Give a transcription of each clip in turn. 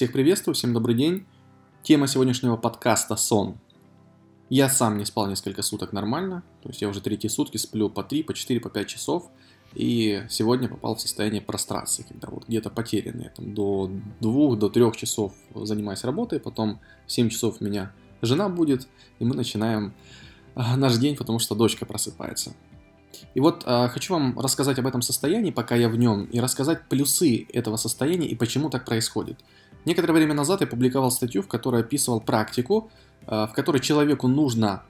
Всех приветствую, всем добрый день. Тема сегодняшнего подкаста — сон. Я сам не спал несколько суток нормально, то есть я уже третьи сутки сплю по 3, по 4, по 5 часов, и сегодня попал в состояние прострации, когда вот где-то потерянные, там, до 2, до 3 часов занимаюсь работой, потом в 7 часов меня жена будет, и мы начинаем наш день, потому что дочка просыпается. И вот хочу вам рассказать об этом состоянии, пока я в нем, и рассказать плюсы этого состояния и почему так происходит. Некоторое время назад я публиковал статью, в которой описывал практику, в которой человеку нужно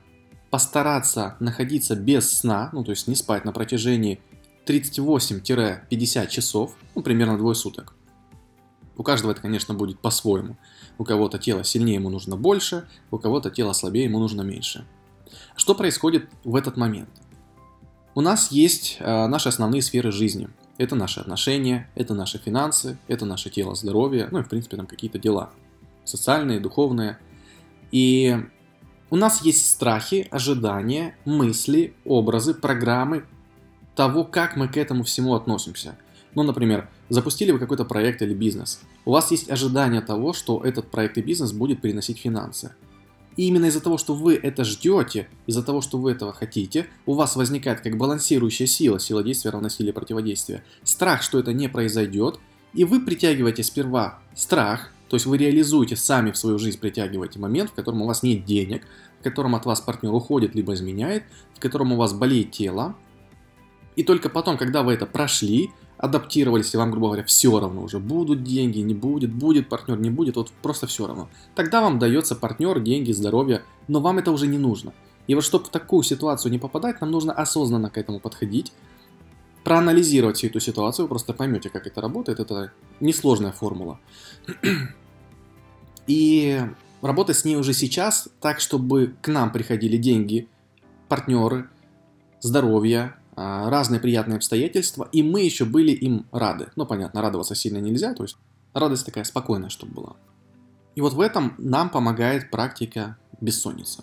постараться находиться без сна, ну то есть не спать на протяжении 38-50 часов, ну примерно двое суток. У каждого это, конечно, будет по-своему. У кого-то тело сильнее, ему нужно больше, у кого-то тело слабее, ему нужно меньше. Что происходит в этот момент? У нас есть наши основные сферы жизни. Это наши отношения, это наши финансы, это наше тело, здоровье, ну и в принципе там какие-то дела социальные, духовные. И у нас есть страхи, ожидания, мысли, образы, программы того, как мы к этому всему относимся. Ну, например, запустили вы какой-то проект или бизнес. У вас есть ожидание того, что этот проект и бизнес будет приносить финансы. И именно из-за того, что вы это ждете, из-за того, что вы этого хотите, у вас возникает как балансирующая сила, сила действия равна силе противодействия, страх, что это не произойдет, и вы притягиваете сперва страх, то есть вы реализуете сами в свою жизнь, притягиваете момент, в котором у вас нет денег, в котором от вас партнер уходит, либо изменяет, в котором у вас болеет тело, и только потом, когда вы это прошли, адаптировались, и вам, грубо говоря, все равно уже, будут деньги, не будет, будет партнер, не будет, вот просто все равно. Тогда вам дается партнер, деньги, здоровье, но вам это уже не нужно. И вот чтобы в такую ситуацию не попадать, нам нужно осознанно к этому подходить, проанализировать всю эту ситуацию, вы просто поймете, как это работает, это несложная формула. И работать с ней уже сейчас, так, чтобы к нам приходили деньги, партнеры, здоровье, разные приятные обстоятельства, и мы еще были им рады. Ну, понятно, радоваться сильно нельзя, то есть радость такая спокойная, чтобы была. И вот в этом нам помогает практика бессонницы.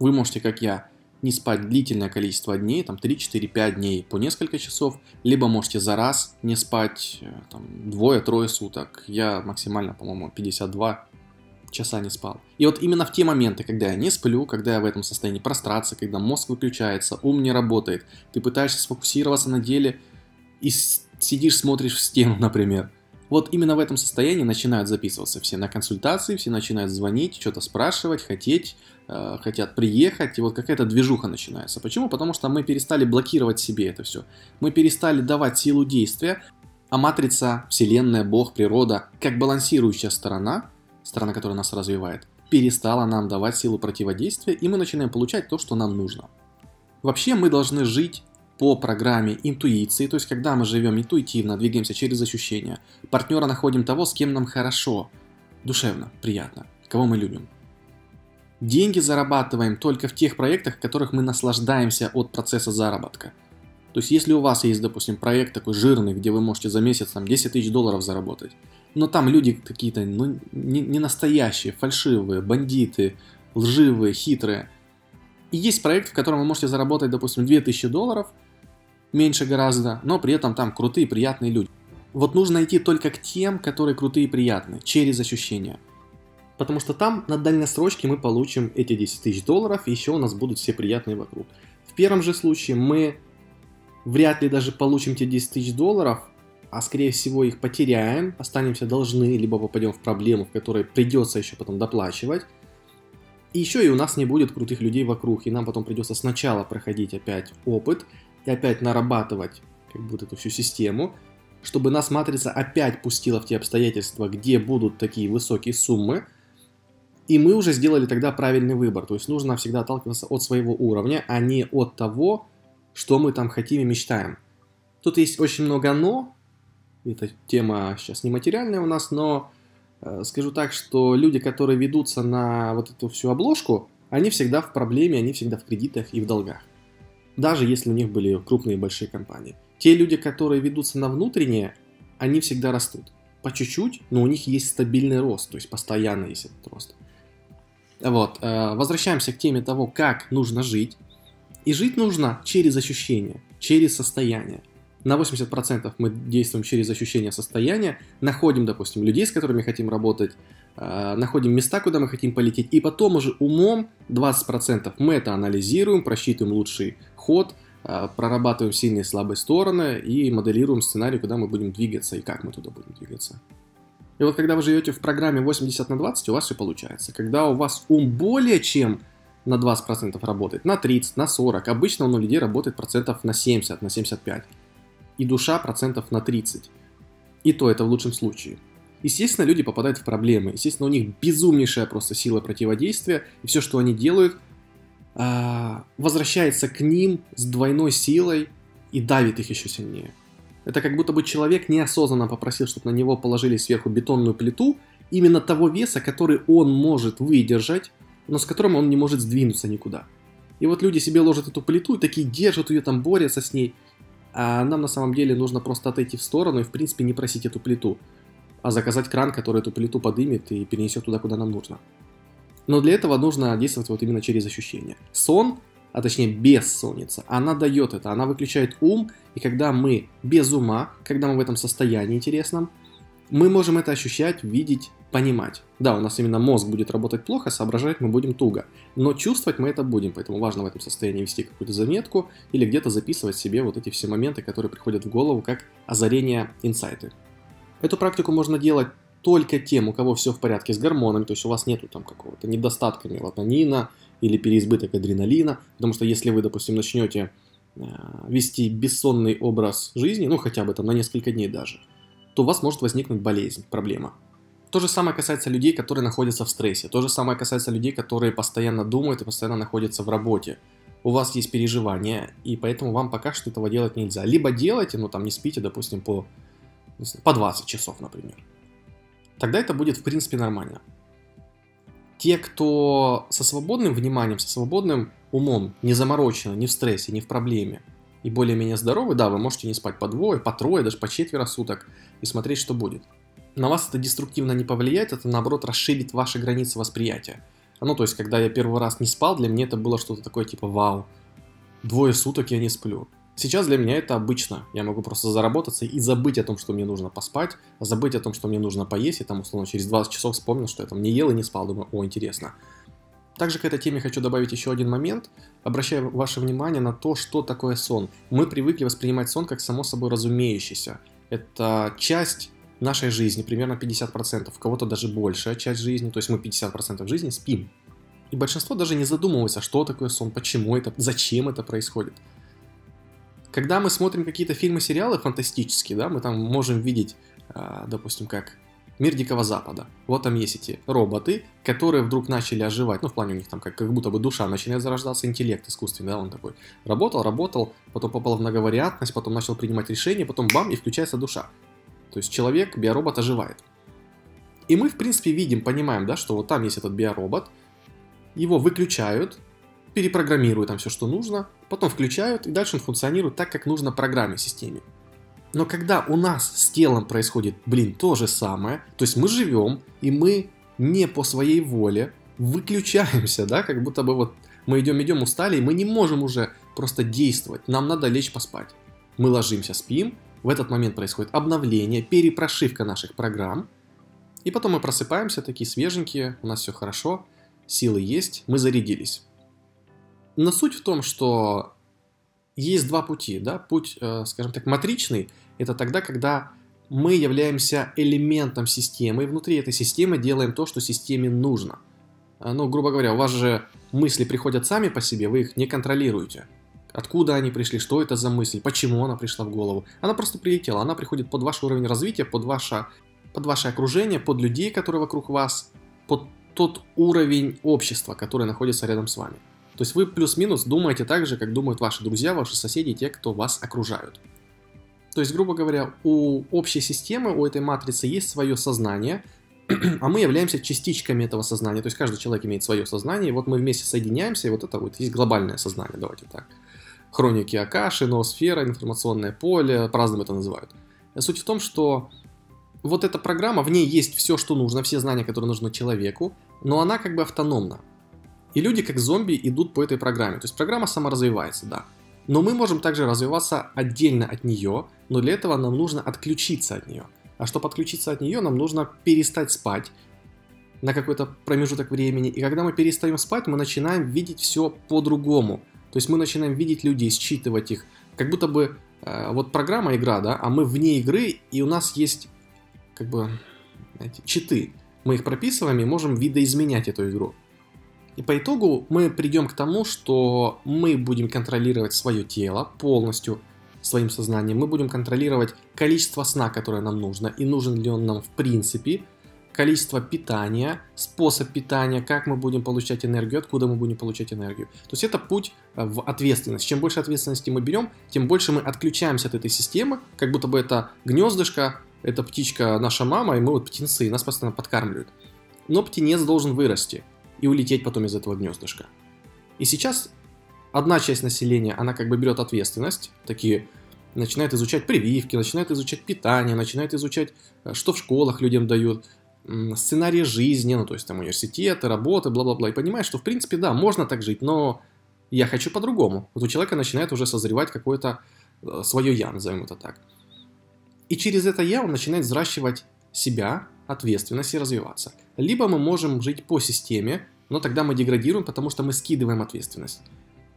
Вы можете, как я, не спать длительное количество дней, там 3-4-5 дней по несколько часов, либо можете за раз не спать там, 2-3 суток. Я максимально, по-моему, 52 часа не спал. И вот именно в те моменты, когда я не сплю, когда я в этом состоянии прострации, когда мозг выключается, ум не работает, ты пытаешься сфокусироваться на деле и сидишь, смотришь в стену, например. Вот именно в этом состоянии начинают записываться все на консультации, все начинают звонить, что-то спрашивать, хотят приехать, и вот какая-то движуха начинается. Почему? Потому что мы перестали блокировать себе это все. Мы перестали давать силу действия, а матрица, вселенная, Бог, природа, как балансирующая сторона, которая нас развивает, перестала нам давать силу противодействия, и мы начинаем получать то, что нам нужно. Вообще мы должны жить по программе интуиции, то есть когда мы живем интуитивно, двигаемся через ощущения, партнера находим того, с кем нам хорошо, душевно, приятно, кого мы любим. Деньги зарабатываем только в тех проектах, в которых мы наслаждаемся от процесса заработка. То есть если у вас есть, допустим, проект такой жирный, где вы можете за месяц там, 10 тысяч долларов заработать, но там люди какие-то не настоящие, фальшивые, бандиты, лживые, хитрые. И есть проект, в котором вы можете заработать, допустим, 2000 долларов, меньше гораздо, но при этом там крутые, приятные люди. Вот нужно идти только к тем, которые крутые и приятные, через ощущения. Потому что там на дальносрочке мы получим эти 10 тысяч долларов, и еще у нас будут все приятные вокруг. В первом же случае мы вряд ли даже получим те 10 тысяч долларов, а скорее всего их потеряем, останемся должны, либо попадем в проблему, в которой придется еще потом доплачивать. И еще и у нас не будет крутых людей вокруг, и нам потом придется сначала проходить опять опыт, и опять нарабатывать как будто эту всю систему, чтобы нас матрица опять пустила в те обстоятельства, где будут такие высокие суммы, и мы уже сделали тогда правильный выбор. То есть нужно всегда отталкиваться от своего уровня, а не от того, что мы там хотим и мечтаем. Тут есть очень много «но». Эта тема сейчас нематериальная у нас, но скажу так, что люди, которые ведутся на вот эту всю обложку, они всегда в проблеме, они всегда в кредитах и в долгах. Даже если у них были крупные большие компании. Те люди, которые ведутся на внутреннее, они всегда растут. По чуть-чуть, но у них есть стабильный рост, то есть постоянно есть этот рост. Вот, возвращаемся к теме того, как нужно жить. И жить нужно через ощущения, через состояние. на 80% мы действуем через ощущение состояния, находим, допустим, людей, с которыми хотим работать, находим места, куда мы хотим полететь, и потом уже умом 20% мы это анализируем, просчитываем лучший ход, прорабатываем сильные и слабые стороны и моделируем сценарий, куда мы будем двигаться и как мы туда будем двигаться. И вот когда вы живете в программе 80/20, у вас все получается. Когда у вас ум более чем на 20% работает, на 30, на 40, обычно он у людей работает процентов на 70, на 75. И душа процентов на 30. И то это в лучшем случае. Естественно, люди попадают в проблемы. Естественно, у них безумнейшая просто сила противодействия. И все, что они делают, возвращается к ним с двойной силой и давит их еще сильнее. Это как будто бы человек неосознанно попросил, чтобы на него положили сверху бетонную плиту именно того веса, который он может выдержать, но с которым он не может сдвинуться никуда. И вот люди себе ложат эту плиту и такие держат ее там, борются с ней. А нам на самом деле нужно просто отойти в сторону и, в принципе, не просить эту плиту, а заказать кран, который эту плиту поднимет и перенесет туда, куда нам нужно. Но для этого нужно действовать вот именно через ощущения. Сон, а точнее бессонница, она дает это, она выключает ум, и когда мы без ума, когда мы в этом состоянии интересном, мы можем это ощущать, видеть, понимать. Да, у нас именно мозг будет работать плохо, соображать мы будем туго, но чувствовать мы это будем, поэтому важно в этом состоянии вести какую-то заметку или где-то записывать себе вот эти все моменты, которые приходят в голову, как озарения, инсайты. Эту практику можно делать только тем, у кого все в порядке с гормонами, то есть у вас нету там какого-то недостатка мелатонина или переизбыток адреналина, потому что если вы, допустим, начнете вести бессонный образ жизни, ну хотя бы там на несколько дней даже, то у вас может возникнуть болезнь, проблема. То же самое касается людей, которые находятся в стрессе, то же самое касается людей, которые постоянно думают и постоянно находятся в работе. У вас есть переживания, и поэтому вам пока что этого делать нельзя. Либо делайте, но там не спите, допустим, по 20 часов, например. Тогда это будет, в принципе, нормально. Те, кто со свободным вниманием, со свободным умом, не заморочены, не в стрессе, не в проблеме, и более-менее здоровы, да, вы можете не спать по двое, по трое, даже по четверо суток и смотреть, что будет. На вас это деструктивно не повлияет, это, наоборот, расширит ваши границы восприятия. Ну, то есть, когда я первый раз не спал, для меня это было что-то такое, типа, вау, двое суток я не сплю. Сейчас для меня это обычно. Я могу просто заработаться и забыть о том, что мне нужно поспать, забыть о том, что мне нужно поесть, и там, условно, через 20 часов вспомнил, что я там не ел и не спал. Думаю, о, интересно. Также к этой теме хочу добавить еще один момент, обращаю ваше внимание на то, что такое сон. Мы привыкли воспринимать сон как само собой разумеющийся. Это часть нашей жизни, примерно 50%, у кого-то даже большая часть жизни, то есть мы 50% жизни спим. И большинство даже не задумывается, что такое сон, почему это, зачем это происходит. Когда мы смотрим какие-то фильмы, сериалы фантастические, да, мы там можем видеть, допустим, как «Мир Дикого Запада». Вот там есть эти роботы, которые вдруг начали оживать, ну, в плане у них там как будто бы душа начинает зарождаться, интеллект искусственный, да, он такой работал, потом попал в многовариантность, потом начал принимать решения, потом бам, и включается душа. То есть человек, биоробот оживает. И мы, в принципе, видим, понимаем, да, что вот там есть этот биоробот, его выключают, перепрограммируют там все, что нужно, потом включают, и дальше он функционирует так, как нужно программе, системе. Но когда у нас с телом происходит, то же самое, то есть мы живем, и мы не по своей воле выключаемся, да, как будто бы вот мы идем, устали, и мы не можем уже просто действовать, нам надо лечь поспать. Мы ложимся, спим, в этот момент происходит обновление, перепрошивка наших программ, и потом мы просыпаемся, такие свеженькие, у нас все хорошо, силы есть, мы зарядились. Но суть в том, что есть два пути, да, путь, скажем так, матричный, это тогда, когда мы являемся элементом системы, и внутри этой системы делаем то, что системе нужно. Ну, грубо говоря, у вас же мысли приходят сами по себе, вы их не контролируете. Откуда они пришли, что это за мысль, почему она пришла в голову. Она просто прилетела, она приходит под ваш уровень развития, под ваше окружение, под людей, которые вокруг вас, под тот уровень общества, который находится рядом с вами. То есть вы плюс-минус думаете так же, как думают ваши друзья, ваши соседи, те, кто вас окружают. То есть, грубо говоря, у общей системы, у этой матрицы есть свое сознание, а мы являемся частичками этого сознания. То есть каждый человек имеет свое сознание, и вот мы вместе соединяемся, и вот это вот есть глобальное сознание, давайте так. Хроники Акаши, ноосфера, информационное поле, по-разному это называют. Суть в том, что вот эта программа, в ней есть все, что нужно, все знания, которые нужны человеку, но она как бы автономна. И люди, как зомби, идут по этой программе. То есть программа саморазвивается, да. Но мы можем также развиваться отдельно от нее, но для этого нам нужно отключиться от нее. А чтобы отключиться от нее, нам нужно перестать спать на какой-то промежуток времени. И когда мы перестаем спать, мы начинаем видеть все по-другому. То есть мы начинаем видеть людей, считывать их. Как будто бы вот программа игра, да, а мы вне игры, и у нас есть как бы, знаете, читы. Мы их прописываем и можем видоизменять эту игру. И по итогу мы придем к тому, что мы будем контролировать свое тело полностью, своим сознанием. Мы будем контролировать количество сна, которое нам нужно, и нужен ли он нам в принципе, количество питания, способ питания, как мы будем получать энергию, откуда мы будем получать энергию. То есть это путь в ответственность. Чем больше ответственности мы берем, тем больше мы отключаемся от этой системы, как будто бы это гнездышко, это птичка наша мама, и мы вот птенцы, и нас постоянно подкармливают. Но птенец должен вырасти и улететь потом из этого гнездышка. И сейчас одна часть населения, она как бы берет ответственность, такие начинает изучать прививки, начинает изучать питание, начинает изучать, что в школах людям дают, сценарии жизни, ну то есть там университеты, работы, бла-бла-бла, и понимает, что в принципе да, можно так жить, но я хочу по-другому. Вот у человека начинает уже созревать какое-то свое я, назовем это так. И через это я он начинает взращивать себя, ответственность и развиваться. Либо мы можем жить по системе, но тогда мы деградируем, потому что мы скидываем ответственность.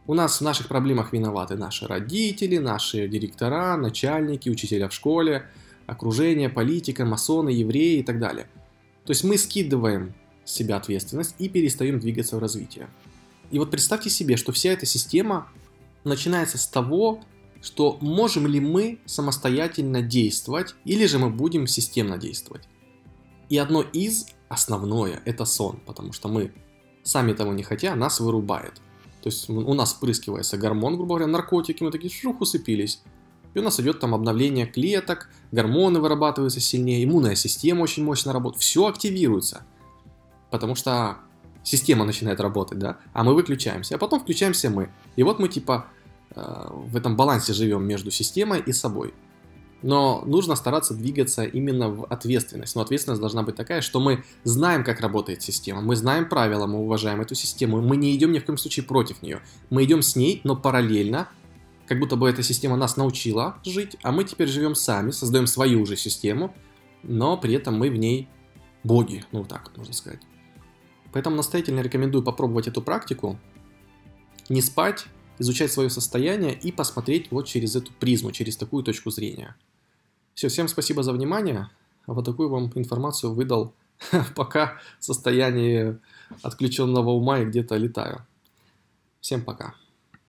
У нас в наших проблемах виноваты наши родители, наши директора, начальники, учителя в школе, окружение, политика, масоны, евреи и так далее. То есть мы скидываем с себя ответственность и перестаем двигаться в развитии. И вот представьте себе, что вся эта система начинается с того, что можем ли мы самостоятельно действовать, или же мы будем системно действовать. И одно из, основное, это сон, потому что мы, сами того не хотя, нас вырубает. То есть у нас впрыскивается гормон, грубо говоря, наркотики, мы такие шух усыпились. И у нас идет там обновление клеток, гормоны вырабатываются сильнее, иммунная система очень мощно работает, все активируется. Потому что система начинает работать, да, а мы выключаемся, а потом включаемся мы. И вот мы типа в этом балансе живем между системой и собой. Но нужно стараться двигаться именно в ответственность. Но ответственность должна быть такая, что мы знаем, как работает система, мы знаем правила, мы уважаем эту систему, мы не идем ни в коем случае против нее. Мы идем с ней, но параллельно, как будто бы эта система нас научила жить, а мы теперь живем сами, создаем свою же систему, но при этом мы в ней боги, ну так вот можно сказать. Поэтому настоятельно рекомендую попробовать эту практику, не спать, изучать свое состояние и посмотреть вот через эту призму, через такую точку зрения. Все, всем спасибо за внимание. Вот такую вам информацию выдал, пока в состоянии отключенного ума и где-то летаю. Всем пока.